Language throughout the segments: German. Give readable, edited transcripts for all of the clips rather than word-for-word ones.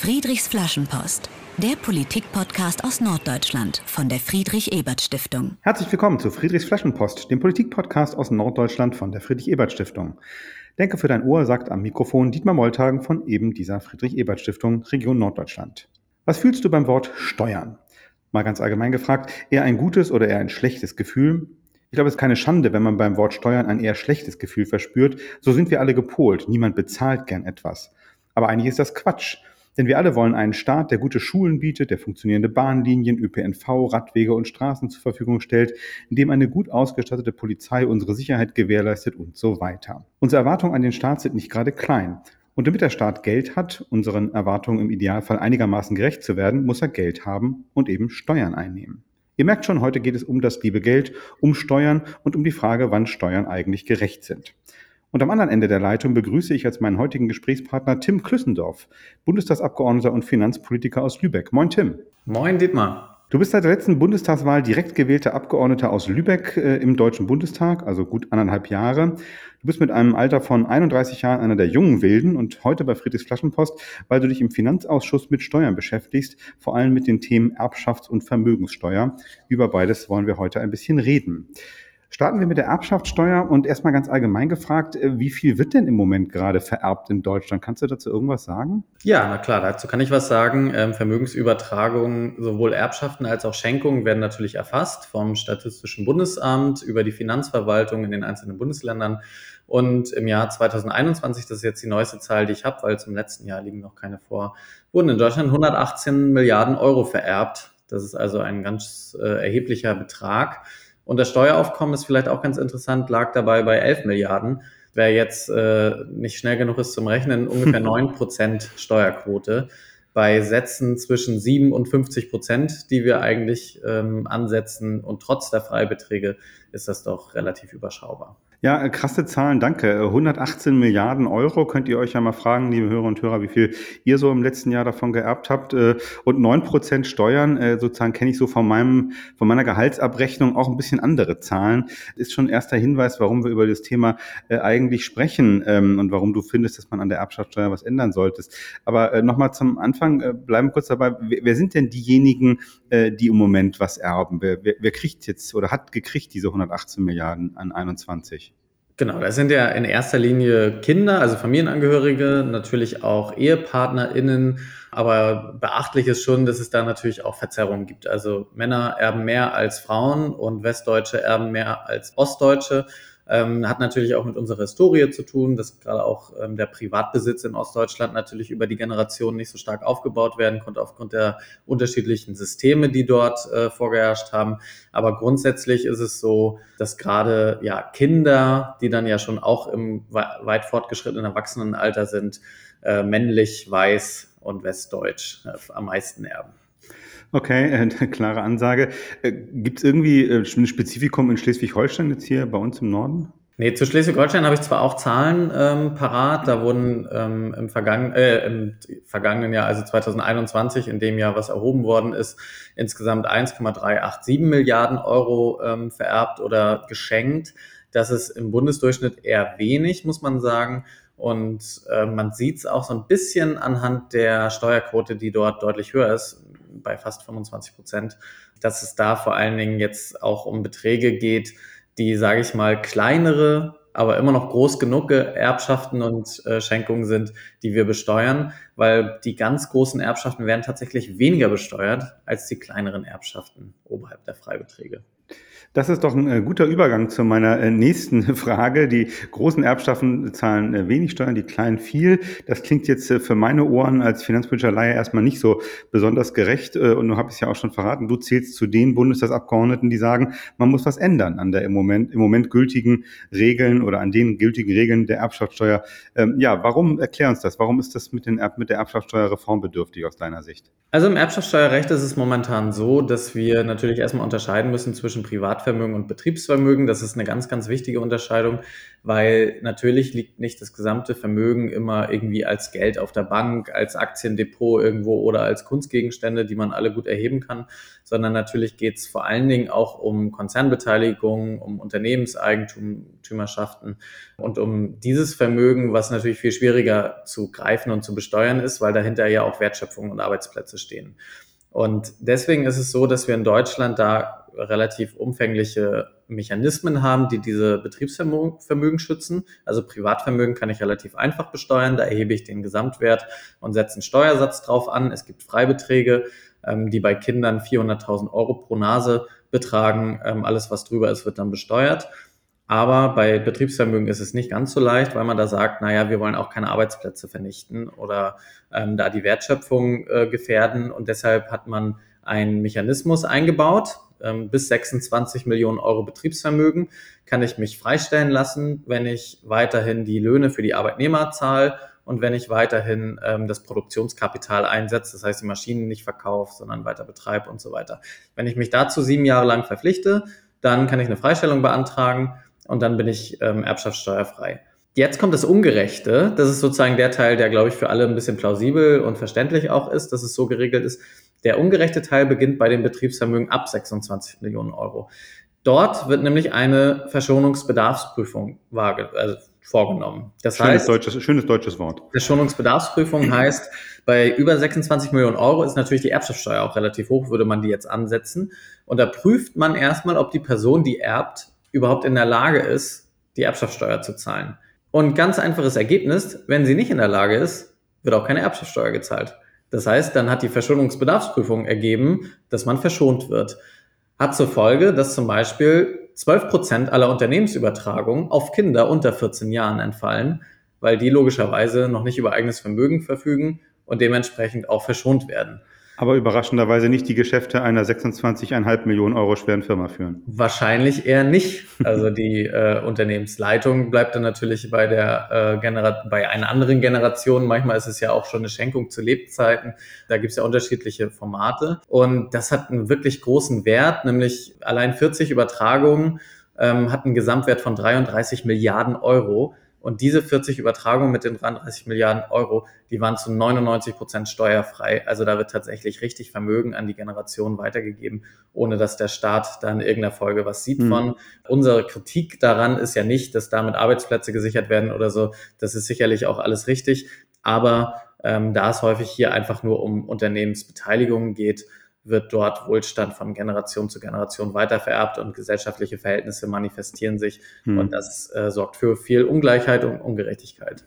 Friedrichs Flaschenpost, der Politik-Podcast aus Norddeutschland von der Friedrich-Ebert-Stiftung. Herzlich willkommen zu Friedrichs Flaschenpost, dem Politik-Podcast aus Norddeutschland von der Friedrich-Ebert-Stiftung. Denke für dein Ohr, sagt am Mikrofon Dietmar Moltagen von eben dieser Friedrich-Ebert-Stiftung, Region Norddeutschland. Was fühlst du beim Wort Steuern? Mal ganz allgemein gefragt, eher ein gutes oder eher ein schlechtes Gefühl? Ich glaube, es ist keine Schande, wenn man beim Wort Steuern ein eher schlechtes Gefühl verspürt. So sind wir alle gepolt. Niemand bezahlt gern etwas. Aber eigentlich ist das Quatsch. Denn wir alle wollen einen Staat, der gute Schulen bietet, der funktionierende Bahnlinien, ÖPNV, Radwege und Straßen zur Verfügung stellt, in dem eine gut ausgestattete Polizei unsere Sicherheit gewährleistet und so weiter. Unsere Erwartungen an den Staat sind nicht gerade klein. Und damit der Staat Geld hat, unseren Erwartungen im Idealfall einigermaßen gerecht zu werden, muss er Geld haben und eben Steuern einnehmen. Ihr merkt schon, heute geht es um das liebe Geld, um Steuern und um die Frage, wann Steuern eigentlich gerecht sind. Und am anderen Ende der Leitung begrüße ich als meinen heutigen Gesprächspartner Tim Klüssendorf, Bundestagsabgeordneter und Finanzpolitiker aus Lübeck. Moin Tim. Moin Dietmar. Du bist seit der letzten Bundestagswahl direkt gewählter Abgeordneter aus Lübeck im Deutschen Bundestag, also gut 1,5 Jahre. Du bist mit einem Alter von 31 Jahren einer der jungen Wilden und heute bei Friedrichs Flaschenpost, weil du dich im Finanzausschuss mit Steuern beschäftigst, vor allem mit den Themen Erbschafts- und Vermögenssteuer. Über beides wollen wir heute ein bisschen reden. Starten wir mit der Erbschaftssteuer und erstmal ganz allgemein gefragt, wie viel wird denn im Moment gerade vererbt in Deutschland? Kannst du dazu irgendwas sagen? Ja, na klar, dazu kann ich was sagen. Vermögensübertragungen, sowohl Erbschaften als auch Schenkungen werden natürlich erfasst vom Statistischen Bundesamt über die Finanzverwaltung in den einzelnen Bundesländern. Und im Jahr 2021, das ist jetzt die neueste Zahl, die ich habe, weil zum letzten Jahr liegen noch keine vor, wurden in Deutschland 118 Milliarden Euro vererbt. Das ist also ein ganz erheblicher Betrag. Und das Steueraufkommen ist vielleicht auch ganz interessant, lag dabei bei 11 Milliarden. Wer jetzt nicht schnell genug ist zum Rechnen, ungefähr 9% Steuerquote bei Sätzen zwischen 7 und 50%, die wir eigentlich ansetzen. Und trotz der Freibeträge ist das doch relativ überschaubar. Ja, krasse Zahlen, danke. 118 Milliarden Euro, könnt ihr euch ja mal fragen, liebe Hörer und Hörer, wie viel ihr so im letzten Jahr davon geerbt habt. Und 9% Steuern, sozusagen kenne ich so von meiner Gehaltsabrechnung auch ein bisschen andere Zahlen. Ist schon ein erster Hinweis, warum wir über das Thema eigentlich sprechen und warum du findest, dass man an der Erbschaftssteuer was ändern sollte. Aber nochmal zum Anfang, bleiben kurz dabei. Wer sind denn diejenigen, die im Moment was erben? Wer kriegt jetzt oder hat gekriegt diese 118 Milliarden an 21? Genau, das sind ja in erster Linie Kinder, also Familienangehörige, natürlich auch EhepartnerInnen, aber beachtlich ist schon, dass es da natürlich auch Verzerrungen gibt. Also Männer erben mehr als Frauen und Westdeutsche erben mehr als Ostdeutsche. Hat natürlich auch mit unserer Historie zu tun, dass gerade auch der Privatbesitz in Ostdeutschland natürlich über die Generationen nicht so stark aufgebaut werden konnte, aufgrund der unterschiedlichen Systeme, die dort vorgeherrscht haben. Aber grundsätzlich ist es so, dass gerade ja Kinder, die dann ja schon auch im weit fortgeschrittenen Erwachsenenalter sind, männlich, weiß und westdeutsch am meisten erben. Okay, klare Ansage. Gibt es irgendwie ein Spezifikum in Schleswig-Holstein jetzt hier bei uns im Norden? Nee, zu Schleswig-Holstein habe ich zwar auch Zahlen parat. Da wurden im vergangenen Jahr, also 2021, in dem Jahr, was erhoben worden ist, insgesamt 1,387 Milliarden Euro vererbt oder geschenkt. Das ist im Bundesdurchschnitt eher wenig, muss man sagen. Und man sieht es auch so ein bisschen anhand der Steuerquote, die dort deutlich höher ist, bei fast 25%, dass es da vor allen Dingen jetzt auch um Beträge geht, die, sage ich mal, kleinere, aber immer noch groß genug Erbschaften und Schenkungen sind, die wir besteuern, weil die ganz großen Erbschaften werden tatsächlich weniger besteuert als die kleineren Erbschaften oberhalb der Freibeträge. Das ist doch ein guter Übergang zu meiner nächsten Frage. Die großen Erbschaften zahlen wenig Steuern, die kleinen viel. Das klingt jetzt für meine Ohren als finanzpolitischer Laie erstmal nicht so besonders gerecht. Und du hast es ja auch schon verraten, du zählst zu den Bundestagsabgeordneten, die sagen, man muss was ändern an der im Moment gültigen Regeln oder an den gültigen Regeln der Erbschaftssteuer. Ja, warum, erklär uns das? Warum ist das mit der Erbschaftssteuer reformbedürftig aus deiner Sicht? Also im Erbschaftssteuerrecht ist es momentan so, dass wir natürlich erstmal unterscheiden müssen zwischen Privat Privatvermögen und Betriebsvermögen. Das ist eine ganz, ganz wichtige Unterscheidung, weil natürlich liegt nicht das gesamte Vermögen immer irgendwie als Geld auf der Bank, als Aktiendepot irgendwo oder als Kunstgegenstände, die man alle gut erheben kann, sondern natürlich geht es vor allen Dingen auch um Konzernbeteiligungen, um Unternehmenseigentumschaften und um dieses Vermögen, was natürlich viel schwieriger zu greifen und zu besteuern ist, weil dahinter ja auch Wertschöpfung und Arbeitsplätze stehen. Und deswegen ist es so, dass wir in Deutschland da relativ umfängliche Mechanismen haben, die diese Betriebsvermögen schützen. Also Privatvermögen kann ich relativ einfach besteuern. Da erhebe ich den Gesamtwert und setze einen Steuersatz drauf an. Es gibt Freibeträge, die bei Kindern 400.000 Euro pro Nase betragen. Alles, was drüber ist, wird dann besteuert. Aber bei Betriebsvermögen ist es nicht ganz so leicht, weil man da sagt, naja, wir wollen auch keine Arbeitsplätze vernichten oder da die Wertschöpfung gefährden. Und deshalb hat man einen Mechanismus eingebaut. Bis 26 Millionen Euro Betriebsvermögen kann ich mich freistellen lassen, wenn ich weiterhin die Löhne für die Arbeitnehmer zahle und wenn ich weiterhin das Produktionskapital einsetze, das heißt die Maschinen nicht verkaufe, sondern weiter betreibe und so weiter. Wenn ich mich dazu 7 Jahre lang verpflichte, dann kann ich eine Freistellung beantragen. Und dann bin ich erbschaftssteuerfrei. Jetzt kommt das Ungerechte. Das ist sozusagen der Teil, der, glaube ich, für alle ein bisschen plausibel und verständlich auch ist, dass es so geregelt ist. Der ungerechte Teil beginnt bei den Betriebsvermögen ab 26 Millionen Euro. Dort wird nämlich eine Verschonungsbedarfsprüfung vorgenommen. Das heißt, schönes deutsches Wort. Verschonungsbedarfsprüfung heißt, bei über 26 Millionen Euro ist natürlich die Erbschaftssteuer auch relativ hoch, würde man die jetzt ansetzen. Und da prüft man erstmal, ob die Person, die erbt, überhaupt in der Lage ist, die Erbschaftssteuer zu zahlen. Und ganz einfaches Ergebnis, wenn sie nicht in der Lage ist, wird auch keine Erbschaftssteuer gezahlt. Das heißt, dann hat die Verschuldungsbedarfsprüfung ergeben, dass man verschont wird. Hat zur Folge, dass zum Beispiel 12% aller Unternehmensübertragungen auf Kinder unter 14 Jahren entfallen, weil die logischerweise noch nicht über eigenes Vermögen verfügen und dementsprechend auch verschont werden. Aber überraschenderweise nicht die Geschäfte einer 26,5 Millionen Euro schweren Firma führen. Wahrscheinlich eher nicht. Also die Unternehmensleitung bleibt dann natürlich bei einer anderen Generation. Manchmal ist es ja auch schon eine Schenkung zu Lebzeiten. Da gibt es ja unterschiedliche Formate. Und das hat einen wirklich großen Wert, nämlich allein 40 Übertragungen hat einen Gesamtwert von 33 Milliarden Euro. Und diese 40 Übertragungen mit den 33 Milliarden Euro, die waren zu 99% steuerfrei. Also da wird tatsächlich richtig Vermögen an die Generation weitergegeben, ohne dass der Staat da in irgendeiner Folge was sieht von. Unsere Kritik daran ist ja nicht, dass damit Arbeitsplätze gesichert werden oder so. Das ist sicherlich auch alles richtig. Aber da es häufig hier einfach nur um Unternehmensbeteiligungen geht, wird dort Wohlstand von Generation zu Generation weitervererbt und gesellschaftliche Verhältnisse manifestieren sich. Und das sorgt für viel Ungleichheit und Ungerechtigkeit.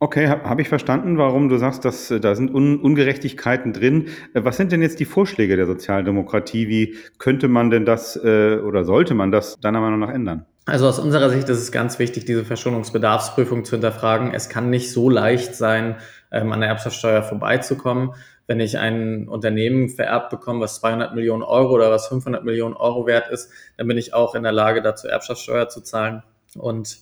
Okay, hab ich verstanden, warum du sagst, dass da sind Ungerechtigkeiten drin. Was sind denn jetzt die Vorschläge der Sozialdemokratie? Wie könnte man denn das oder sollte man das deiner Meinung nach ändern? Also aus unserer Sicht ist es ganz wichtig, diese Verschuldungsbedarfsprüfung zu hinterfragen. Es kann nicht so leicht sein, an der Erbschaftssteuer vorbeizukommen. Wenn ich ein Unternehmen vererbt bekomme, was 200 Millionen Euro oder was 500 Millionen Euro wert ist, dann bin ich auch in der Lage, dazu Erbschaftssteuer zu zahlen. Und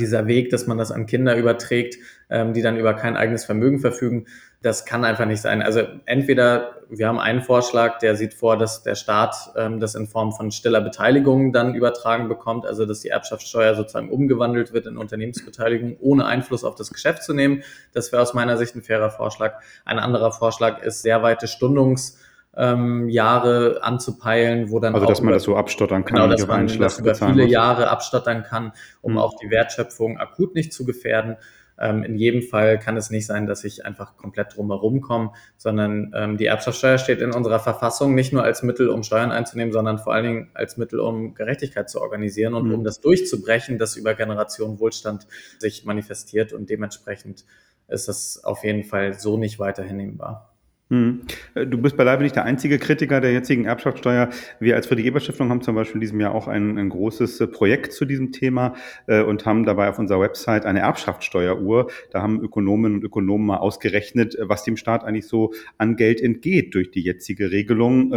dieser Weg, dass man das an Kinder überträgt, die dann über kein eigenes Vermögen verfügen, das kann einfach nicht sein. Also entweder, wir haben einen Vorschlag, der sieht vor, dass der Staat das in Form von stiller Beteiligung dann übertragen bekommt, also dass die Erbschaftssteuer sozusagen umgewandelt wird in Unternehmensbeteiligung, ohne Einfluss auf das Geschäft zu nehmen. Das wäre aus meiner Sicht ein fairer Vorschlag. Ein anderer Vorschlag ist, sehr weite Stundungsjahre anzupeilen, wo dann also, auch dass man das so abstottern kann. Genau, dass man das über viele Jahre abstottern kann, um auch die Wertschöpfung akut nicht zu gefährden. In jedem Fall kann es nicht sein, dass ich einfach komplett drumherum komme, sondern die Erbschaftssteuer steht in unserer Verfassung nicht nur als Mittel, um Steuern einzunehmen, sondern vor allen Dingen als Mittel, um Gerechtigkeit zu organisieren und um das durchzubrechen, dass über Generationen Wohlstand sich manifestiert. Und dementsprechend ist das auf jeden Fall so nicht weiter hinnehmbar. Du bist beileibe nicht der einzige Kritiker der jetzigen Erbschaftssteuer. Wir als Friedrich-Ebert-Stiftung haben zum Beispiel in diesem Jahr auch ein großes Projekt zu diesem Thema und haben dabei auf unserer Website eine Erbschaftssteueruhr. Da haben Ökonominnen und Ökonomen mal ausgerechnet, was dem Staat eigentlich so an Geld entgeht durch die jetzige Regelung.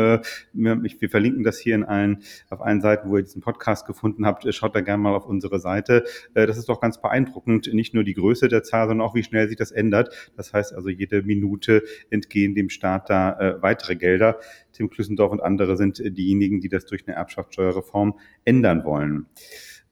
Wir verlinken das hier auf allen Seiten, wo ihr diesen Podcast gefunden habt. Schaut da gerne mal auf unsere Seite. Das ist doch ganz beeindruckend. Nicht nur die Größe der Zahl, sondern auch wie schnell sich das ändert. Das heißt also, jede Minute entgehen dem dem Staat da weitere Gelder. Tim Klüssendorf und andere sind diejenigen, die das durch eine Erbschaftssteuerreform ändern wollen.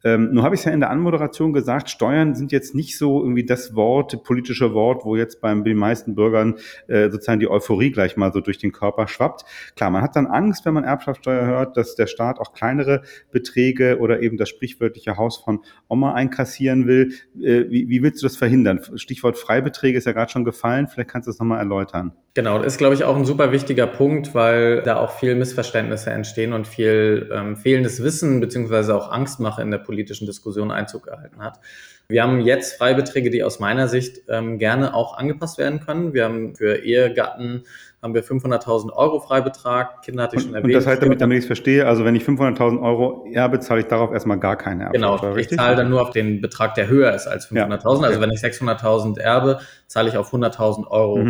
Nun habe ich es ja in der Anmoderation gesagt, Steuern sind jetzt nicht so irgendwie das Wort, politische Wort, wo jetzt bei den meisten Bürgern sozusagen die Euphorie gleich mal so durch den Körper schwappt. Klar, man hat dann Angst, wenn man Erbschaftssteuer hört, dass der Staat auch kleinere Beträge oder eben das sprichwörtliche Haus von Oma einkassieren will. Wie willst du das verhindern? Stichwort Freibeträge ist ja gerade schon gefallen, vielleicht kannst du das nochmal erläutern. Genau, das ist, glaube ich, auch ein super wichtiger Punkt, weil da auch viel Missverständnisse entstehen und viel fehlendes Wissen beziehungsweise auch Angstmache in der politischen Diskussion Einzug erhalten hat. Wir haben jetzt Freibeträge, die aus meiner Sicht gerne auch angepasst werden können. Wir haben für Ehegatten haben wir 500.000 Euro Freibetrag. Kinder hatte ich schon erwähnt. Und das heißt, damit ich es verstehe, also wenn ich 500.000 Euro erbe, zahle ich darauf erstmal gar keine Erbe. Genau, ich zahle dann nur auf den Betrag, der höher ist als 500.000. Ja, okay. Also wenn ich 600.000 erbe, zahle ich auf 100.000 Euro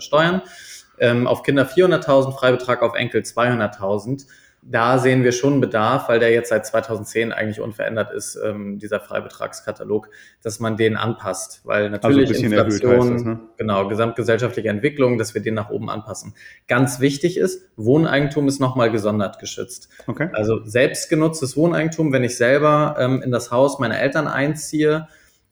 Steuern. Auf Kinder 400.000, Freibetrag auf Enkel 200.000. Da sehen wir schon Bedarf, weil der jetzt seit 2010 eigentlich unverändert ist, dieser Freibetragskatalog, dass man den anpasst, weil natürlich also Inflation, erhöht heißt das, ne? Genau, gesamtgesellschaftliche Entwicklung, dass wir den nach oben anpassen. Ganz wichtig ist, Wohneigentum ist nochmal gesondert geschützt. Okay. Also selbstgenutztes Wohneigentum, wenn ich selber in das Haus meiner Eltern einziehe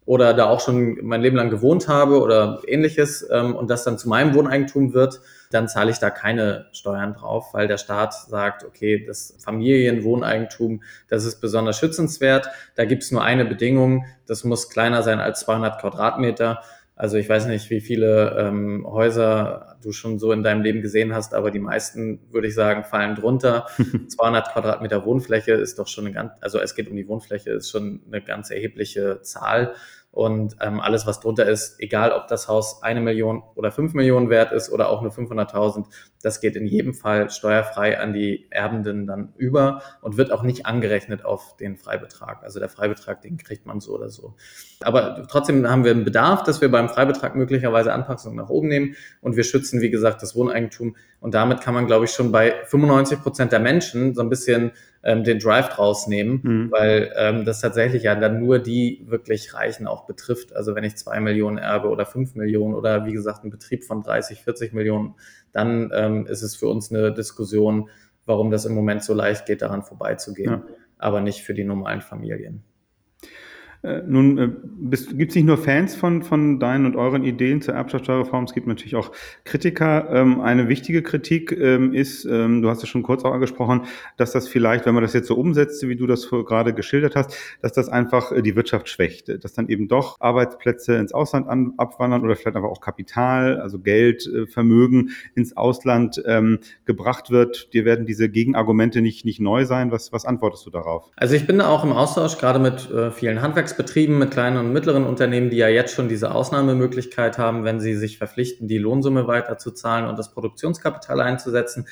oder da auch schon mein Leben lang gewohnt habe oder ähnliches und das dann zu meinem Wohneigentum wird, dann zahle ich da keine Steuern drauf, weil der Staat sagt, okay, das Familienwohneigentum, das ist besonders schützenswert. Da gibt es nur eine Bedingung, das muss kleiner sein als 200 Quadratmeter. Also ich weiß nicht, wie viele Häuser du schon so in deinem Leben gesehen hast, aber die meisten, würde ich sagen, fallen drunter. 200 Quadratmeter Wohnfläche ist doch schon eine ganz, also es geht um die Wohnfläche, ist schon eine ganz erhebliche Zahl. Und alles, was drunter ist, egal ob das Haus 1 Million oder 5 Millionen wert ist oder auch nur 500.000, das geht in jedem Fall steuerfrei an die Erbenden dann über und wird auch nicht angerechnet auf den Freibetrag. Also der Freibetrag, den kriegt man so oder so. Aber trotzdem haben wir einen Bedarf, dass wir beim Freibetrag möglicherweise Anpassungen nach oben nehmen und wir schützen, wie gesagt, das Wohneigentum. Und damit kann man, glaube ich, schon bei 95% der Menschen so ein bisschen den Drive rausnehmen, weil das tatsächlich ja dann nur die wirklich Reichen auch betrifft. Also wenn ich 2 Millionen erbe oder 5 Millionen oder wie gesagt einen Betrieb von 30, 40 Millionen, dann ist es für uns eine Diskussion, warum das im Moment so leicht geht, daran vorbeizugehen, aber nicht für die normalen Familien. Nun gibt es nicht nur Fans von deinen und euren Ideen zur Erbschaftssteuerreform, es gibt natürlich auch Kritiker. Eine wichtige Kritik ist, du hast es schon kurz auch angesprochen, dass das vielleicht, wenn man das jetzt so umsetzt, wie du das gerade geschildert hast, dass das einfach die Wirtschaft schwächt, dass dann eben doch Arbeitsplätze ins Ausland abwandern oder vielleicht aber auch Kapital, also Geld, Vermögen ins Ausland gebracht wird. Dir werden diese Gegenargumente nicht neu sein. Was antwortest du darauf? Also ich bin da auch im Austausch, gerade mit vielen Handwerksbetrieben, mit kleinen und mittleren Unternehmen, die ja jetzt schon diese Ausnahmemöglichkeit haben, wenn sie sich verpflichten, die Lohnsumme weiter zu zahlen und das Produktionskapital einzusetzen.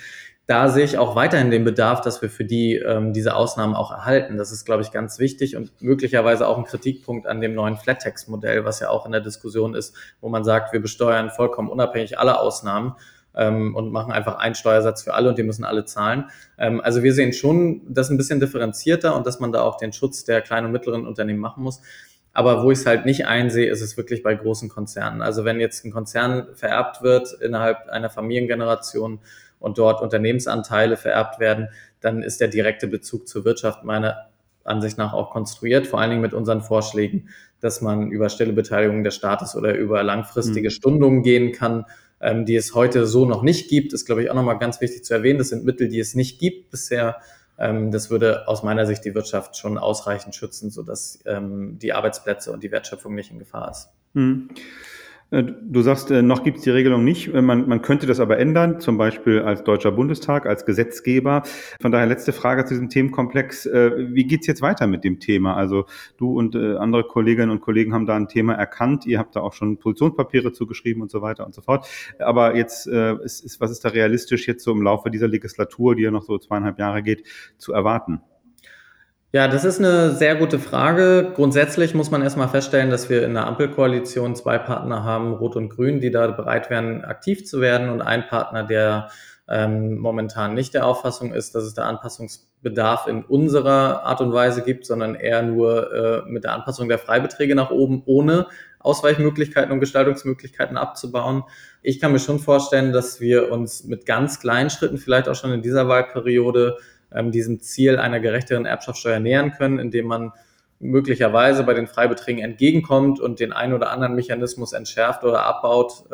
Da sehe ich auch weiterhin den Bedarf, dass wir für die diese Ausnahmen auch erhalten. Das ist, glaube ich, ganz wichtig und möglicherweise auch ein Kritikpunkt an dem neuen Flat-Tax-Modell, was ja auch in der Diskussion ist, wo man sagt, wir besteuern vollkommen unabhängig alle Ausnahmen und machen einfach einen Steuersatz für alle und die müssen alle zahlen. Also wir sehen schon das ein bisschen differenzierter und dass man da auch den Schutz der kleinen und mittleren Unternehmen machen muss. Aber wo ich es halt nicht einsehe, ist es wirklich bei großen Konzernen. Also wenn jetzt ein Konzern vererbt wird innerhalb einer Familiengeneration und dort Unternehmensanteile vererbt werden, dann ist der direkte Bezug zur Wirtschaft meiner Ansicht nach auch konstruiert, vor allen Dingen mit unseren Vorschlägen, dass man über stille Beteiligung des Staates oder über langfristige Stundungen gehen kann, die es heute so noch nicht gibt, ist, glaube ich, auch nochmal ganz wichtig zu erwähnen. Das sind Mittel, die es nicht gibt bisher. Das würde aus meiner Sicht die Wirtschaft schon ausreichend schützen, sodass die Arbeitsplätze und die Wertschöpfung nicht in Gefahr ist. Du sagst, noch gibt's die Regelung nicht. Man könnte das aber ändern, zum Beispiel als Deutscher Bundestag, als Gesetzgeber. Von daher letzte Frage zu diesem Themenkomplex. Wie geht's jetzt weiter mit dem Thema? Also du und andere Kolleginnen und Kollegen haben da ein Thema erkannt. Ihr habt da auch schon Positionspapiere zugeschrieben und so weiter und so fort. Aber jetzt, was ist da realistisch jetzt so im Laufe dieser Legislatur, die ja noch so 2,5 Jahre geht, zu erwarten? Ja, das ist eine sehr gute Frage. Grundsätzlich muss man erstmal feststellen, dass wir in der Ampelkoalition 2 Partner haben, Rot und Grün, die da bereit wären, aktiv zu werden und ein Partner, der momentan nicht der Auffassung ist, dass es da Anpassungsbedarf in unserer Art und Weise gibt, sondern eher nur mit der Anpassung der Freibeträge nach oben, ohne Ausweichmöglichkeiten und Gestaltungsmöglichkeiten abzubauen. Ich kann mir schon vorstellen, dass wir uns mit ganz kleinen Schritten vielleicht auch schon in dieser Wahlperiode diesem Ziel einer gerechteren Erbschaftssteuer nähern können, indem man möglicherweise bei den Freibeträgen entgegenkommt und den einen oder anderen Mechanismus entschärft oder abbaut,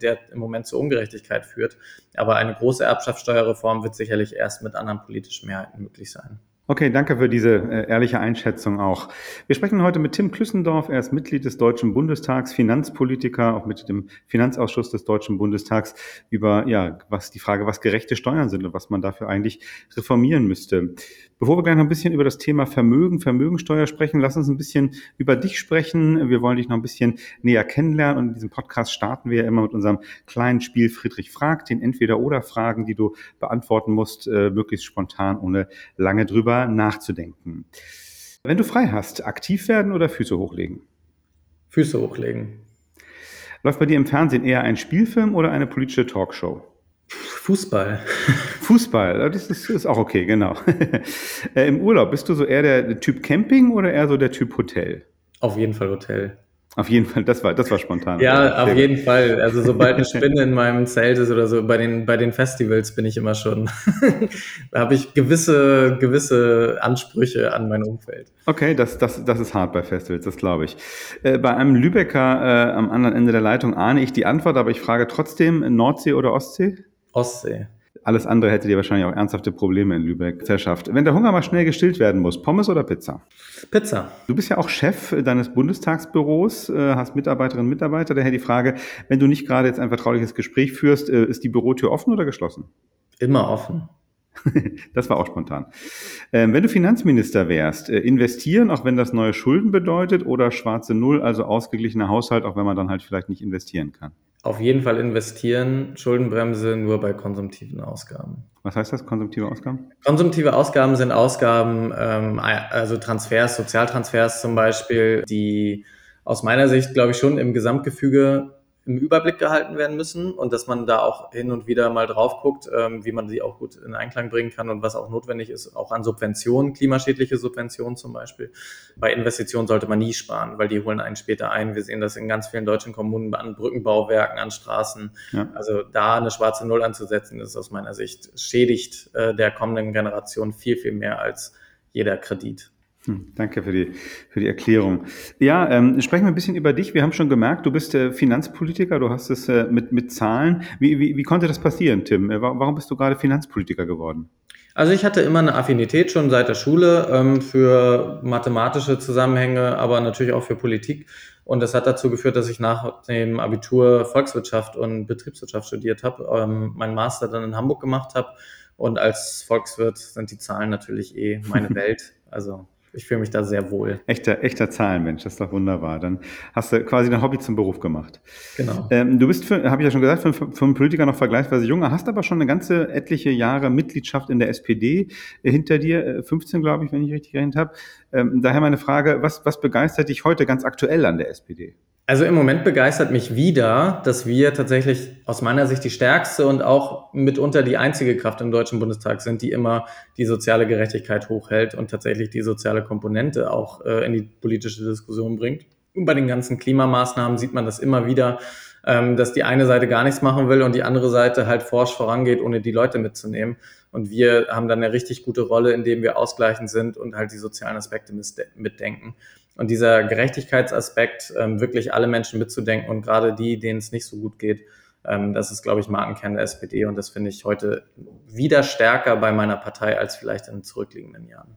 der im Moment zur Ungerechtigkeit führt. Aber eine große Erbschaftssteuerreform wird sicherlich erst mit anderen politischen Mehrheiten möglich sein. Okay, danke für diese ehrliche Einschätzung auch. Wir sprechen heute mit Tim Klüssendorf. Er ist Mitglied des Deutschen Bundestags, Finanzpolitiker, auch mit dem Finanzausschuss des Deutschen Bundestags über was gerechte Steuern sind und was man dafür eigentlich reformieren müsste. Bevor wir gleich noch ein bisschen über das Thema Vermögensteuer sprechen, lass uns ein bisschen über dich sprechen. Wir wollen dich noch ein bisschen näher kennenlernen und in diesem Podcast starten wir ja immer mit unserem kleinen Spiel Friedrich fragt, den Entweder-oder-Fragen, die du beantworten musst, möglichst spontan, ohne lange drüber nachzudenken. Wenn du frei hast, aktiv werden oder Füße hochlegen? Füße hochlegen. Läuft bei dir im Fernsehen eher ein Spielfilm oder eine politische Talkshow? Fußball, das ist auch okay, genau. Im Urlaub, bist du so eher der Typ Camping oder eher so der Typ Hotel? Auf jeden Fall Hotel. Auf jeden Fall, das war spontan. Ja, auf jeden Fall. Also sobald eine Spinne in meinem Zelt ist oder so, bei den Festivals bin ich immer schon, da habe ich gewisse Ansprüche an mein Umfeld. Okay, das ist hart bei Festivals, das glaube ich. Bei einem Lübecker am anderen Ende der Leitung ahne ich die Antwort, aber ich frage trotzdem, Nordsee oder Ostsee? Ostsee. Alles andere hätte dir wahrscheinlich auch ernsthafte Probleme in Lübeck verschafft. Wenn der Hunger mal schnell gestillt werden muss, Pommes oder Pizza? Pizza. Du bist ja auch Chef deines Bundestagsbüros, hast Mitarbeiterinnen und Mitarbeiter. Daher die Frage, wenn du nicht gerade jetzt ein vertrauliches Gespräch führst, ist die Bürotür offen oder geschlossen? Immer offen. Das war auch spontan. Wenn du Finanzminister wärst, investieren, auch wenn das neue Schulden bedeutet, oder schwarze Null, also ausgeglichener Haushalt, auch wenn man dann halt vielleicht nicht investieren kann? Auf jeden Fall investieren, Schuldenbremse nur bei konsumtiven Ausgaben. Was heißt das, konsumtive Ausgaben? Konsumtive Ausgaben sind Ausgaben, also Transfers, Sozialtransfers zum Beispiel, die aus meiner Sicht, glaube ich, schon im Gesamtgefüge im Überblick gehalten werden müssen und dass man da auch hin und wieder mal drauf guckt, wie man sie auch gut in Einklang bringen kann und was auch notwendig ist, auch an Subventionen, klimaschädliche Subventionen zum Beispiel. Bei Investitionen sollte man nie sparen, weil die holen einen später ein. Wir sehen das in ganz vielen deutschen Kommunen an Brückenbauwerken, an Straßen. Ja. Also da eine schwarze Null anzusetzen, ist aus meiner Sicht schädigt der kommenden Generation viel, viel mehr als jeder Kredit. Danke für die Erklärung. Ja, sprechen wir ein bisschen über dich. Wir haben schon gemerkt, du bist Finanzpolitiker, du hast es mit Zahlen. Wie konnte das passieren, Tim? Warum bist du gerade Finanzpolitiker geworden? Also ich hatte immer eine Affinität schon seit der Schule für mathematische Zusammenhänge, aber natürlich auch für Politik. Und das hat dazu geführt, dass ich nach dem Abitur Volkswirtschaft und Betriebswirtschaft studiert habe, meinen Master dann in Hamburg gemacht habe. Und als Volkswirt sind die Zahlen natürlich meine Welt. Also ich fühle mich da sehr wohl. Echter Zahlenmensch, das ist doch wunderbar. Dann hast du quasi dein Hobby zum Beruf gemacht. Genau. Du bist, habe ich ja schon gesagt, für einen Politiker noch vergleichsweise junger, hast aber schon eine ganze etliche Jahre Mitgliedschaft in der SPD hinter dir, 15 glaube ich, wenn ich richtig gerechnet habe. Daher meine Frage, was begeistert dich heute ganz aktuell an der SPD? Also im Moment begeistert mich wieder, dass wir tatsächlich aus meiner Sicht die stärkste und auch mitunter die einzige Kraft im Deutschen Bundestag sind, die immer die soziale Gerechtigkeit hochhält und tatsächlich die soziale Komponente auch in die politische Diskussion bringt. Und bei den ganzen Klimamaßnahmen sieht man das immer wieder, dass die eine Seite gar nichts machen will und die andere Seite halt forsch vorangeht, ohne die Leute mitzunehmen. Und wir haben dann eine richtig gute Rolle, indem wir ausgleichend sind und halt die sozialen Aspekte mitdenken. Und dieser Gerechtigkeitsaspekt, wirklich alle Menschen mitzudenken und gerade die, denen es nicht so gut geht, das ist, glaube ich, Markenkern der SPD und das finde ich heute wieder stärker bei meiner Partei als vielleicht in zurückliegenden Jahren.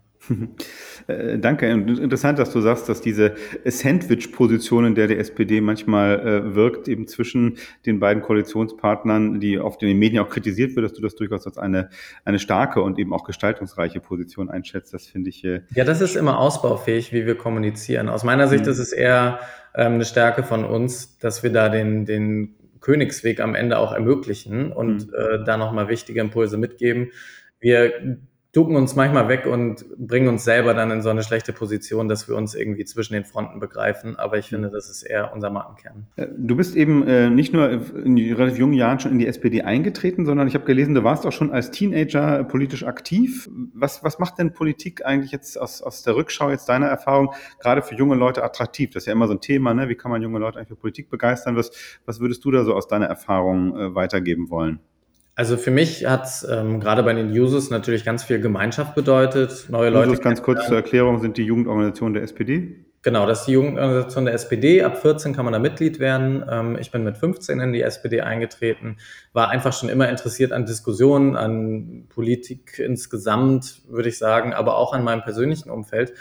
Danke. Und interessant, dass du sagst, dass diese Sandwich-Position, in der die SPD manchmal wirkt, eben zwischen den beiden Koalitionspartnern, die oft in den Medien auch kritisiert wird, dass du das durchaus als eine starke und eben auch gestaltungsreiche Position einschätzt. Das finde ich... Ja, das ist immer ausbaufähig, wie wir kommunizieren. Aus meiner Sicht ist es eher eine Stärke von uns, dass wir da den Königsweg am Ende auch ermöglichen und da nochmal wichtige Impulse mitgeben. Wir ducken uns manchmal weg und bringen uns selber dann in so eine schlechte Position, dass wir uns irgendwie zwischen den Fronten begreifen. Aber ich finde, das ist eher unser Markenkern. Du bist eben nicht nur in relativ jungen Jahren schon in die SPD eingetreten, sondern ich habe gelesen, du warst auch schon als Teenager politisch aktiv. Was macht denn Politik eigentlich jetzt aus der Rückschau jetzt deiner Erfahrung gerade für junge Leute attraktiv? Das ist ja immer so ein Thema, ne? Wie kann man junge Leute eigentlich für Politik begeistern? Was würdest du da so aus deiner Erfahrung weitergeben wollen? Also für mich hat es gerade bei den Jusos natürlich ganz viel Gemeinschaft bedeutet. Neue Leute. Jusos, ganz kurz zur Erklärung, sind die Jugendorganisation der SPD? Genau, das ist die Jugendorganisation der SPD. Ab 14 kann man da Mitglied werden. Ich bin mit 15 in die SPD eingetreten, war einfach schon immer interessiert an Diskussionen, an Politik insgesamt, würde ich sagen, aber auch an meinem persönlichen Umfeld.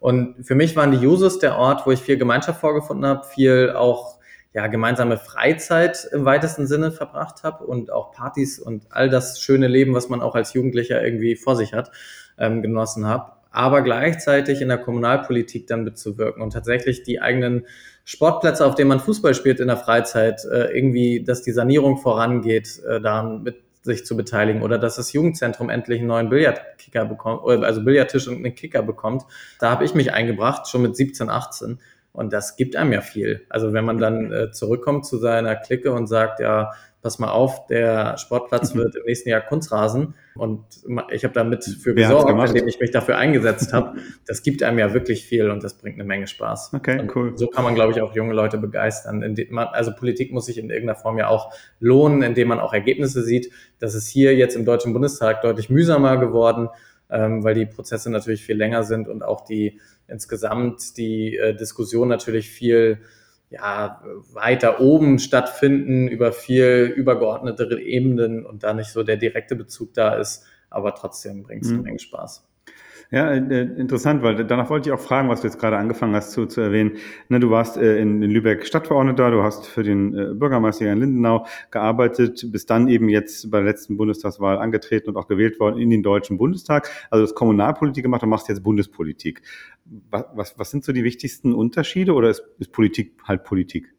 Und für mich waren die Jusos der Ort, wo ich viel Gemeinschaft vorgefunden habe, viel auch gemeinsame Freizeit im weitesten Sinne verbracht habe und auch Partys und all das schöne Leben, was man auch als Jugendlicher irgendwie vor sich hat, genossen habe. Aber gleichzeitig in der Kommunalpolitik dann mitzuwirken und tatsächlich die eigenen Sportplätze, auf denen man Fußball spielt in der Freizeit, irgendwie, dass die Sanierung vorangeht, daran mit sich zu beteiligen oder dass das Jugendzentrum endlich einen neuen Billardkicker bekommt, also Billardtisch und einen Kicker bekommt. Da habe ich mich eingebracht, schon mit 17, 18. Und das gibt einem ja viel. Also wenn man dann zurückkommt zu seiner Clique und sagt, ja, pass mal auf, der Sportplatz wird im nächsten Jahr Kunstrasen und ich habe da mit für gesorgt, indem ich mich dafür eingesetzt habe. Das gibt einem ja wirklich viel und das bringt eine Menge Spaß. Okay, und cool. So kann man, glaube ich, auch junge Leute begeistern. Also Politik muss sich in irgendeiner Form ja auch lohnen, indem man auch Ergebnisse sieht. Das ist hier jetzt im Deutschen Bundestag deutlich mühsamer geworden, weil die Prozesse natürlich viel länger sind und auch die insgesamt die Diskussion natürlich viel weiter oben stattfinden, über viel übergeordnetere Ebenen und da nicht so der direkte Bezug da ist, aber trotzdem bringt es eine Menge Spaß. Ja, interessant, weil danach wollte ich auch fragen, was du jetzt gerade angefangen hast zu erwähnen. Ne, du warst in Lübeck Stadtverordneter, du hast für den Bürgermeister in Lindenau gearbeitet, bist dann eben jetzt bei der letzten Bundestagswahl angetreten und auch gewählt worden in den Deutschen Bundestag. Also du hast Kommunalpolitik gemacht und machst jetzt Bundespolitik. Was sind so die wichtigsten Unterschiede oder ist Politik halt Politik?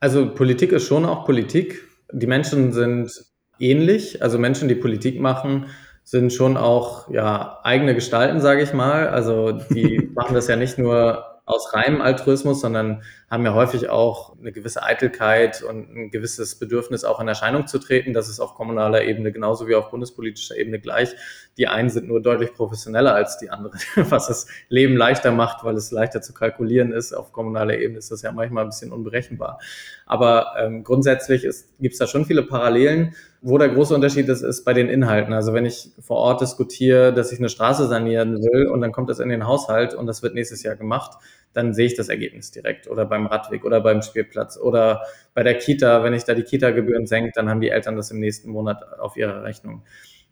Also Politik ist schon auch Politik. Die Menschen sind ähnlich, also Menschen, die Politik machen, sind schon auch eigene Gestalten, sage ich mal. Also die machen das ja nicht nur aus reinem Altruismus, sondern haben ja häufig auch eine gewisse Eitelkeit und ein gewisses Bedürfnis, auch in Erscheinung zu treten. Das ist auf kommunaler Ebene genauso wie auf bundespolitischer Ebene gleich. Die einen sind nur deutlich professioneller als die anderen, was das Leben leichter macht, weil es leichter zu kalkulieren ist. Auf kommunaler Ebene ist das ja manchmal ein bisschen unberechenbar. Aber grundsätzlich gibt's da schon viele Parallelen. Wo der große Unterschied ist bei den Inhalten. Also wenn ich vor Ort diskutiere, dass ich eine Straße sanieren will und dann kommt das in den Haushalt und das wird nächstes Jahr gemacht, dann sehe ich das Ergebnis direkt oder beim Radweg oder beim Spielplatz oder bei der Kita. Wenn ich da die Kita-Gebühren senke, dann haben die Eltern das im nächsten Monat auf ihrer Rechnung.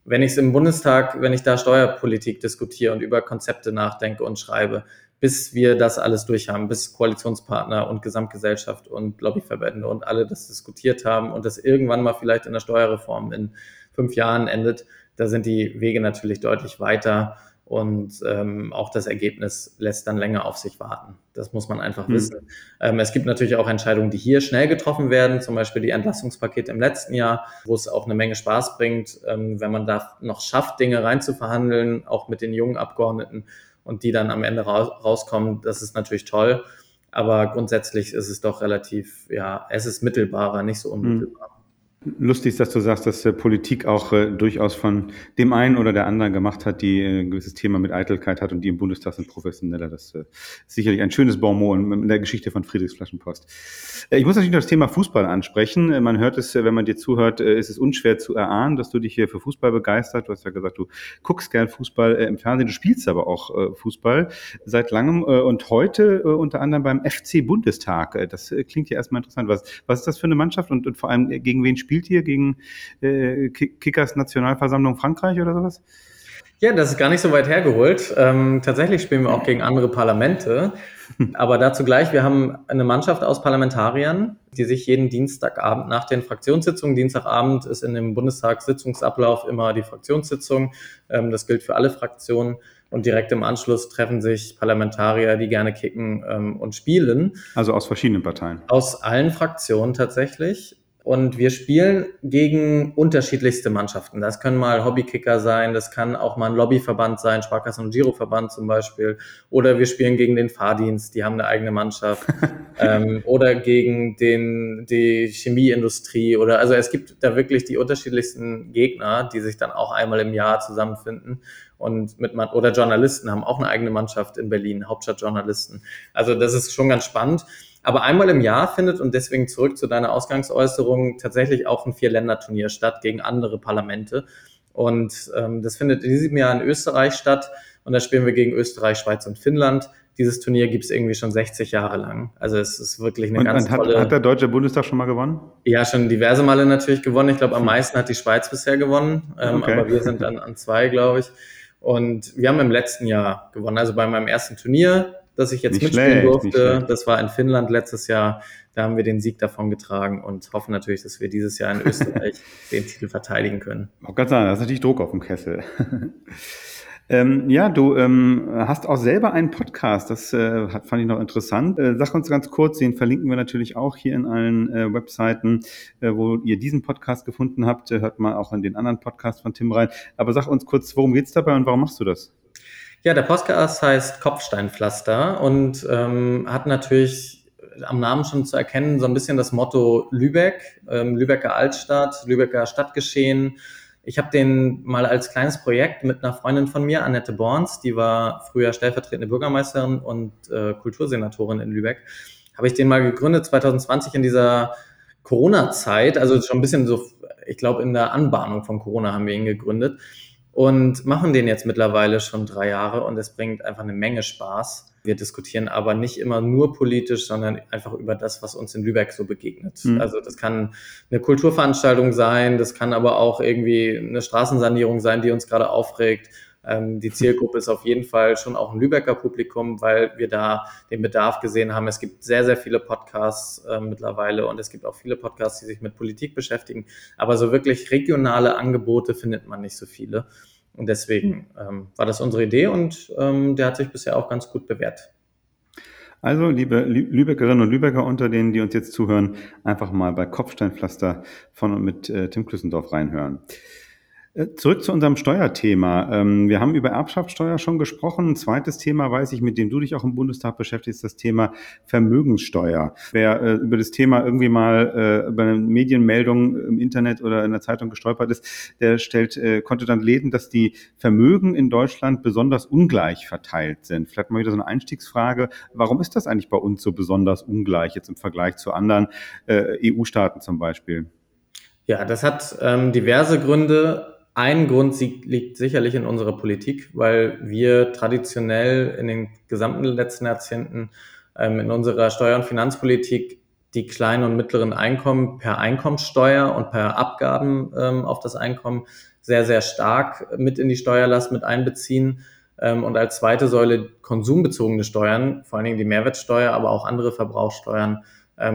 Wenn ich es im Bundestag, wenn ich da Steuerpolitik diskutiere und über Konzepte nachdenke und schreibe, bis wir das alles durch haben, bis Koalitionspartner und Gesamtgesellschaft und Lobbyverbände und alle das diskutiert haben und das irgendwann mal vielleicht in der Steuerreform in 5 Jahren endet, da sind die Wege natürlich deutlich weiter und auch das Ergebnis lässt dann länger auf sich warten. Das muss man einfach wissen. Es gibt natürlich auch Entscheidungen, die hier schnell getroffen werden, zum Beispiel die Entlastungspakete im letzten Jahr, wo es auch eine Menge Spaß bringt, wenn man da noch schafft, Dinge reinzuverhandeln, auch mit den jungen Abgeordneten, und die dann am Ende rauskommen, das ist natürlich toll. Aber grundsätzlich ist es doch relativ, es ist mittelbarer, nicht so unmittelbar. Lustig ist, dass du sagst, dass Politik auch durchaus von dem einen oder der anderen gemacht hat, die ein gewisses Thema mit Eitelkeit hat und die im Bundestag sind professioneller. Das ist sicherlich ein schönes Bonmot in der Geschichte von Friedrichs Flaschenpost. Ich muss natürlich noch das Thema Fußball ansprechen. Man hört es, wenn man dir zuhört, ist es unschwer zu erahnen, dass du dich hier für Fußball begeistert. Du hast ja gesagt, du guckst gern Fußball im Fernsehen, du spielst aber auch Fußball seit langem und heute unter anderem beim FC Bundestag. Das klingt ja erstmal interessant. Was ist das für eine Mannschaft und vor allem gegen wen spielt ihr? Gegen Kickers Nationalversammlung Frankreich oder sowas? Ja, das ist gar nicht so weit hergeholt. Tatsächlich spielen wir auch gegen andere Parlamente. Aber dazu gleich, wir haben eine Mannschaft aus Parlamentariern, die sich jeden Dienstagabend nach den Fraktionssitzungen, Dienstagabend ist in dem Bundestagssitzungsablauf immer die Fraktionssitzung. Das gilt für alle Fraktionen. Und direkt im Anschluss treffen sich Parlamentarier, die gerne kicken und spielen. Also aus verschiedenen Parteien? Aus allen Fraktionen tatsächlich. Und wir spielen gegen unterschiedlichste Mannschaften. Das können mal Hobbykicker sein, das kann auch mal ein Lobbyverband sein, Sparkassen und Giroverband zum Beispiel. Oder wir spielen gegen den Fahrdienst, die haben eine eigene Mannschaft. Oder gegen die Chemieindustrie. Oder also es gibt da wirklich die unterschiedlichsten Gegner, die sich dann auch einmal im Jahr zusammenfinden. Und oder Journalisten haben auch eine eigene Mannschaft in Berlin, Hauptstadtjournalisten. Also das ist schon ganz spannend. Aber einmal im Jahr findet, und deswegen zurück zu deiner Ausgangsäußerung, tatsächlich auch ein Vierländerturnier statt gegen andere Parlamente. Und das findet in diesem Jahr in Österreich statt. Und da spielen wir gegen Österreich, Schweiz und Finnland. Dieses Turnier gibt es irgendwie schon 60 Jahre lang. Also es ist wirklich eine ganz tolle... Hat der Deutsche Bundestag schon mal gewonnen? Ja, schon diverse Male natürlich gewonnen. Ich glaube, am meisten hat die Schweiz bisher gewonnen. Okay. Aber wir sind dann an zwei, glaube ich. Und wir haben im letzten Jahr gewonnen. Also bei meinem ersten Turnier, dass ich jetzt mitspielen durfte. Das war in Finnland letztes Jahr. Da haben wir den Sieg davon getragen und hoffen natürlich, dass wir dieses Jahr in Österreich den Titel verteidigen können. Auch ganz anders, das ist natürlich Druck auf dem Kessel. Ja, du hast auch selber einen Podcast, das fand ich noch interessant. Sag uns ganz kurz, den verlinken wir natürlich auch hier in allen Webseiten, wo ihr diesen Podcast gefunden habt. Hört mal auch in den anderen Podcast von Tim rein. Aber sag uns kurz, worum geht's dabei und warum machst du das? Ja, der Podcast heißt Kopfsteinpflaster und hat natürlich am Namen schon zu erkennen so ein bisschen das Motto Lübeck, Lübecker Altstadt, Lübecker Stadtgeschehen. Ich habe den mal als kleines Projekt mit einer Freundin von mir, Annette Borns, die war früher stellvertretende Bürgermeisterin und Kultursenatorin in Lübeck, habe ich den mal gegründet 2020 in dieser Corona-Zeit, also schon ein bisschen so, ich glaube in der Anbahnung von Corona haben wir ihn gegründet. Und machen den jetzt mittlerweile schon 3 Jahre und es bringt einfach eine Menge Spaß. Wir diskutieren aber nicht immer nur politisch, sondern einfach über das, was uns in Lübeck so begegnet. Mhm. Also das kann eine Kulturveranstaltung sein, das kann aber auch irgendwie eine Straßensanierung sein, die uns gerade aufregt. Die Zielgruppe ist auf jeden Fall schon auch ein Lübecker Publikum, weil wir da den Bedarf gesehen haben. Es gibt sehr, sehr viele Podcasts mittlerweile und es gibt auch viele Podcasts, die sich mit Politik beschäftigen. Aber so wirklich regionale Angebote findet man nicht so viele. Und deswegen war das unsere Idee und der hat sich bisher auch ganz gut bewährt. Also, liebe Lübeckerinnen und Lübecker unter denen, die uns jetzt zuhören, einfach mal bei Kopfsteinpflaster von und mit Tim Klüssendorf reinhören. Zurück zu unserem Steuerthema. Wir haben über Erbschaftssteuer schon gesprochen. Ein zweites Thema, weiß ich, mit dem du dich auch im Bundestag beschäftigst, das Thema Vermögenssteuer. Wer über das Thema irgendwie mal bei einer Medienmeldung im Internet oder in der Zeitung gestolpert ist, der konnte dann lesen, dass die Vermögen in Deutschland besonders ungleich verteilt sind. Vielleicht mal wieder so eine Einstiegsfrage. Warum ist das eigentlich bei uns so besonders ungleich jetzt im Vergleich zu anderen EU-Staaten zum Beispiel? Ja, das hat diverse Gründe. Ein Grund liegt sicherlich in unserer Politik, weil wir traditionell in den gesamten letzten Jahrzehnten in unserer Steuer- und Finanzpolitik die kleinen und mittleren Einkommen per Einkommensteuer und per Abgaben auf das Einkommen sehr, sehr stark mit in die Steuerlast mit einbeziehen. Und als zweite Säule konsumbezogene Steuern, vor allen Dingen die Mehrwertsteuer, aber auch andere Verbrauchsteuern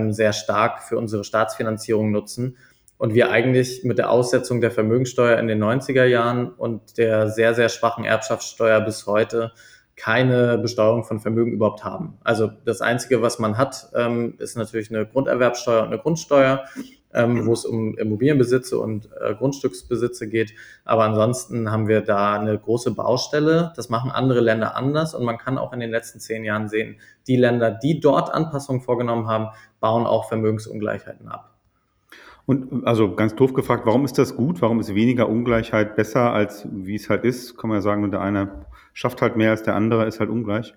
sehr stark für unsere Staatsfinanzierung nutzen. Und wir eigentlich mit der Aussetzung der Vermögensteuer in den 90er Jahren und der sehr, sehr schwachen Erbschaftssteuer bis heute keine Besteuerung von Vermögen überhaupt haben. Also das Einzige, was man hat, ist natürlich eine Grunderwerbsteuer und eine Grundsteuer, wo es um Immobilienbesitze und Grundstücksbesitze geht. Aber ansonsten haben wir da eine große Baustelle. Das machen andere Länder anders. Und man kann auch in den letzten 10 Jahren sehen, die Länder, die dort Anpassungen vorgenommen haben, bauen auch Vermögensungleichheiten ab. Und also ganz doof gefragt, warum ist das gut? Warum ist weniger Ungleichheit besser, als wie es halt ist? Kann man ja sagen, der eine schafft halt mehr als der andere, ist halt ungleich.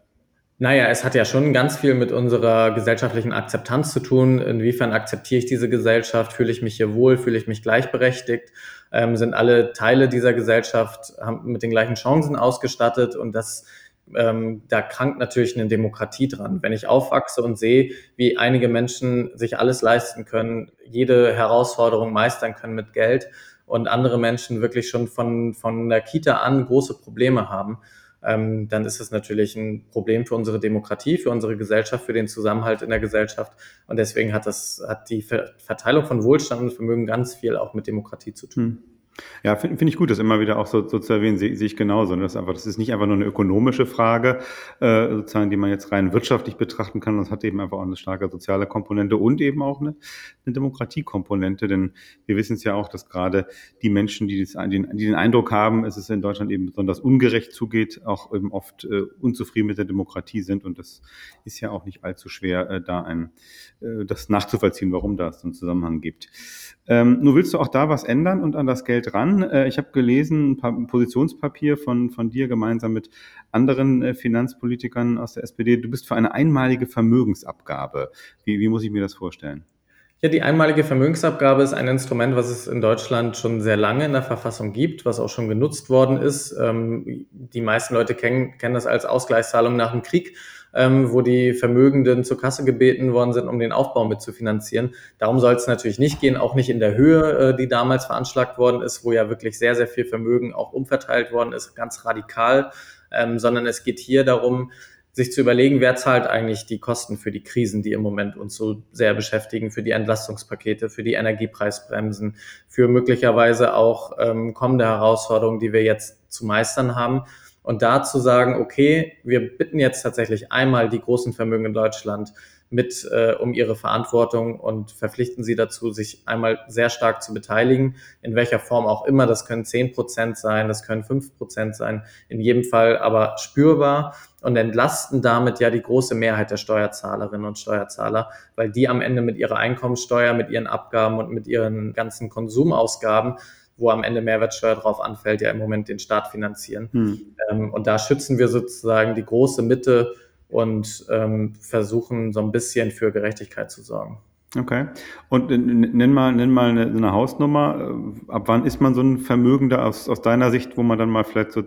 Naja, es hat ja schon ganz viel mit unserer gesellschaftlichen Akzeptanz zu tun. Inwiefern akzeptiere ich diese Gesellschaft? Fühle ich mich hier wohl? Fühle ich mich gleichberechtigt? Sind alle Teile dieser Gesellschaft mit den gleichen Chancen ausgestattet? Und das da krankt natürlich eine Demokratie dran. Wenn ich aufwachse und sehe, wie einige Menschen sich alles leisten können, jede Herausforderung meistern können mit Geld und andere Menschen wirklich schon von der Kita an große Probleme haben, dann ist das natürlich ein Problem für unsere Demokratie, für unsere Gesellschaft, für den Zusammenhalt in der Gesellschaft. Und deswegen hat die Verteilung von Wohlstand und Vermögen ganz viel auch mit Demokratie zu tun. Ja, finde ich gut, das immer wieder auch so zu erwähnen, sehe ich genauso. Das ist nicht einfach nur eine ökonomische Frage, sozusagen, die man jetzt rein wirtschaftlich betrachten kann. Das hat eben einfach auch eine starke soziale Komponente und eben auch eine Demokratiekomponente. Denn wir wissen es ja auch, dass gerade die Menschen, die den Eindruck haben, es ist in Deutschland eben besonders ungerecht zugeht, auch eben oft unzufrieden mit der Demokratie sind. Und das ist ja auch nicht allzu schwer, das nachzuvollziehen, warum da es einen Zusammenhang gibt. Nun willst du auch da was ändern und an das Geld ran. Ich habe gelesen, ein Positionspapier von dir gemeinsam mit anderen Finanzpolitikern aus der SPD. Du bist für eine einmalige Vermögensabgabe. Wie muss ich mir das vorstellen? Ja, die einmalige Vermögensabgabe ist ein Instrument, was es in Deutschland schon sehr lange in der Verfassung gibt, was auch schon genutzt worden ist. Die meisten Leute kennen das als Ausgleichszahlung nach dem Krieg, wo die Vermögenden zur Kasse gebeten worden sind, um den Aufbau mitzufinanzieren. Darum soll es natürlich nicht gehen, auch nicht in der Höhe, die damals veranschlagt worden ist, wo ja wirklich sehr, sehr viel Vermögen auch umverteilt worden ist, ganz radikal, sondern es geht hier darum, sich zu überlegen, wer zahlt eigentlich die Kosten für die Krisen, die im Moment uns so sehr beschäftigen, für die Entlastungspakete, für die Energiepreisbremsen, für möglicherweise auch kommende Herausforderungen, die wir jetzt zu meistern haben. Und da zu sagen, okay, wir bitten jetzt tatsächlich einmal die großen Vermögen in Deutschland mit um ihre Verantwortung und verpflichten sie dazu, sich einmal sehr stark zu beteiligen, in welcher Form auch immer. Das können 10% sein, das können 5% sein, in jedem Fall aber spürbar und entlasten damit ja die große Mehrheit der Steuerzahlerinnen und Steuerzahler, weil die am Ende mit ihrer Einkommensteuer, mit ihren Abgaben und mit ihren ganzen Konsumausgaben, wo am Ende Mehrwertsteuer drauf anfällt, ja im Moment den Staat finanzieren. Und da schützen wir sozusagen die große Mitte und versuchen so ein bisschen für Gerechtigkeit zu sorgen. Okay. Und nenn mal eine Hausnummer. Ab wann ist man so ein Vermögender aus deiner Sicht, wo man dann mal vielleicht so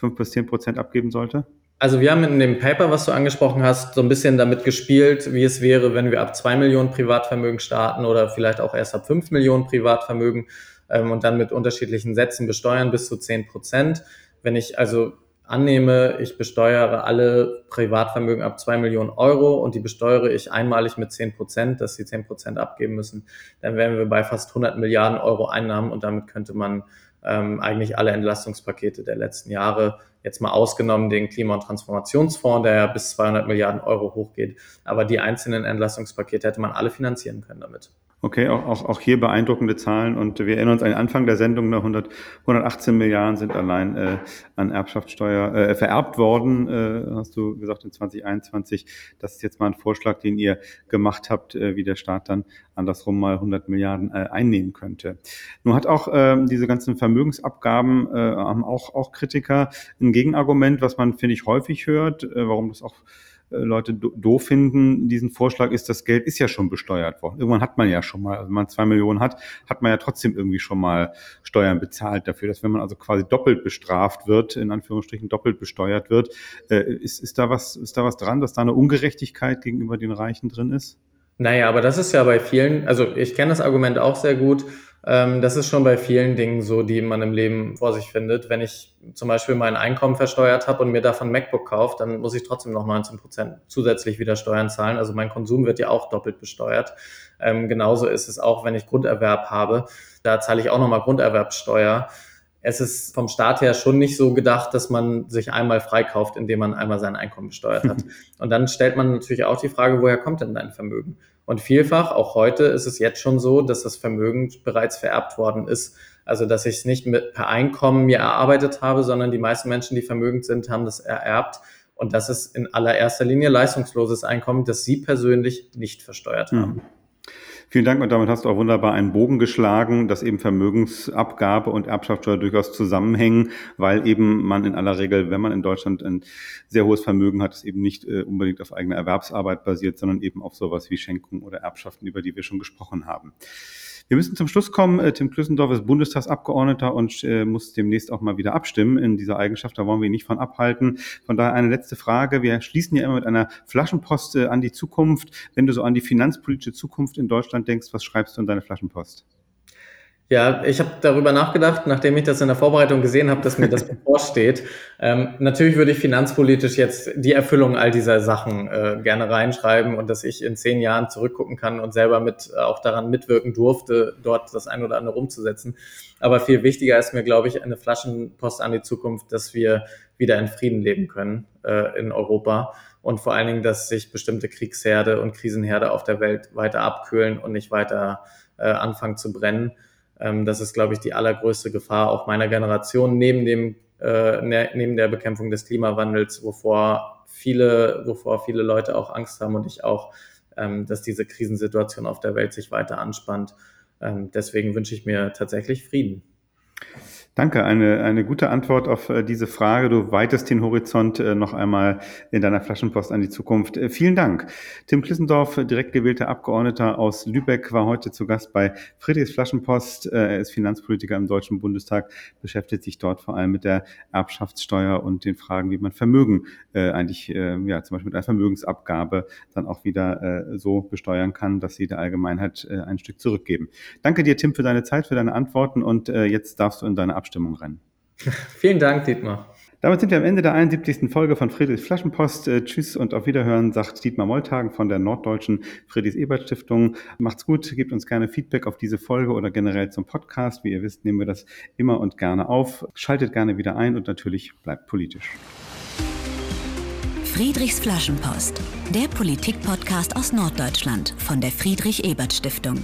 5-10% abgeben sollte? Also wir haben in dem Paper, was du angesprochen hast, so ein bisschen damit gespielt, wie es wäre, wenn wir ab 2 Millionen Privatvermögen starten oder vielleicht auch erst ab 5 Millionen Privatvermögen und dann mit unterschiedlichen Sätzen besteuern bis zu 10%. Wenn ich also annehme, ich besteuere alle Privatvermögen ab 2 Millionen Euro und die besteuere ich einmalig mit 10%, dass sie 10% abgeben müssen, dann wären wir bei fast 100 Milliarden Euro Einnahmen und damit könnte man eigentlich alle Entlastungspakete der letzten Jahre, jetzt mal ausgenommen den Klima- und Transformationsfonds, der ja bis 200 Milliarden Euro hochgeht, aber die einzelnen Entlastungspakete hätte man alle finanzieren können damit. Okay, auch hier beeindruckende Zahlen und wir erinnern uns an den Anfang der Sendung, 118 Milliarden sind allein an Erbschaftssteuer vererbt worden, hast du gesagt, in 2021. Das ist jetzt mal ein Vorschlag, den ihr gemacht habt, wie der Staat dann andersrum mal 100 Milliarden einnehmen könnte. Nun hat auch diese ganzen Vermögensabgaben haben auch Kritiker ein Gegenargument, was man, finde ich, häufig hört, warum das auch Leute doof finden, diesen Vorschlag ist, das Geld ist ja schon besteuert worden. Irgendwann hat man ja schon mal, also wenn man 2 Millionen hat, hat man ja trotzdem irgendwie schon mal Steuern bezahlt dafür, dass wenn man also quasi doppelt bestraft wird, in Anführungsstrichen doppelt besteuert wird, ist da was dran, dass da eine Ungerechtigkeit gegenüber den Reichen drin ist? Naja, aber das ist ja bei vielen, also ich kenne das Argument auch sehr gut, das ist schon bei vielen Dingen so, die man im Leben vor sich findet. Wenn ich zum Beispiel mein Einkommen versteuert habe und mir davon ein MacBook kaufe, dann muss ich trotzdem noch 19% zusätzlich wieder Steuern zahlen. Also mein Konsum wird ja auch doppelt besteuert. Genauso ist es auch, wenn ich Grunderwerb habe, da zahle ich auch nochmal Grunderwerbsteuer. Es ist vom Staat her schon nicht so gedacht, dass man sich einmal freikauft, indem man einmal sein Einkommen besteuert hat. Und dann stellt man natürlich auch die Frage, woher kommt denn dein Vermögen? Und vielfach, auch heute, ist es jetzt schon so, dass das Vermögen bereits vererbt worden ist. Also, dass ich es nicht per Einkommen mir erarbeitet habe, sondern die meisten Menschen, die vermögend sind, haben das ererbt. Und das ist in allererster Linie leistungsloses Einkommen, das sie persönlich nicht versteuert haben. Ja. Vielen Dank und damit hast du auch wunderbar einen Bogen geschlagen, dass eben Vermögensabgabe und Erbschaftssteuer durchaus zusammenhängen, weil eben man in aller Regel, wenn man in Deutschland ein sehr hohes Vermögen hat, es eben nicht unbedingt auf eigene Erwerbsarbeit basiert, sondern eben auf sowas wie Schenkungen oder Erbschaften, über die wir schon gesprochen haben. Wir müssen zum Schluss kommen. Tim Klüssendorf ist Bundestagsabgeordneter und muss demnächst auch mal wieder abstimmen in dieser Eigenschaft. Da wollen wir ihn nicht von abhalten. Von daher eine letzte Frage. Wir schließen ja immer mit einer Flaschenpost an die Zukunft. Wenn du so an die finanzpolitische Zukunft in Deutschland denkst, was schreibst du in deine Flaschenpost? Ja, ich habe darüber nachgedacht, nachdem ich das in der Vorbereitung gesehen habe, dass mir das bevorsteht. Natürlich würde ich finanzpolitisch jetzt die Erfüllung all dieser Sachen gerne reinschreiben und dass ich in 10 Jahren zurückgucken kann und selber auch daran mitwirken durfte, dort das ein oder andere umzusetzen. Aber viel wichtiger ist mir, glaube ich, eine Flaschenpost an die Zukunft, dass wir wieder in Frieden leben können in Europa und vor allen Dingen, dass sich bestimmte Kriegsherde und Krisenherde auf der Welt weiter abkühlen und nicht weiter anfangen zu brennen. Das ist, glaube ich, die allergrößte Gefahr auch meiner Generation, neben der Bekämpfung des Klimawandels, wovor viele Leute auch Angst haben und ich auch, dass diese Krisensituation auf der Welt sich weiter anspannt. Deswegen wünsche ich mir tatsächlich Frieden. Danke, eine gute Antwort auf diese Frage. Du weitest den Horizont noch einmal in deiner Flaschenpost an die Zukunft. Vielen Dank. Tim Klüssendorf, direkt gewählter Abgeordneter aus Lübeck, war heute zu Gast bei Friedrichs Flaschenpost. Er ist Finanzpolitiker im Deutschen Bundestag, beschäftigt sich dort vor allem mit der Erbschaftssteuer und den Fragen, wie man Vermögen zum Beispiel mit einer Vermögensabgabe dann auch wieder so besteuern kann, dass sie der Allgemeinheit ein Stück zurückgeben. Danke dir, Tim, für deine Zeit, für deine Antworten und jetzt darfst du in deine Abstimmung rein. Vielen Dank, Dietmar. Damit sind wir am Ende der 71. Folge von Friedrichs Flaschenpost. Tschüss und auf Wiederhören, sagt Dietmar Moltagen von der norddeutschen Friedrich-Ebert-Stiftung. Macht's gut, gebt uns gerne Feedback auf diese Folge oder generell zum Podcast. Wie ihr wisst, nehmen wir das immer und gerne auf. Schaltet gerne wieder ein und natürlich bleibt politisch. Friedrichs Flaschenpost, der Politik-Podcast aus Norddeutschland von der Friedrich-Ebert-Stiftung.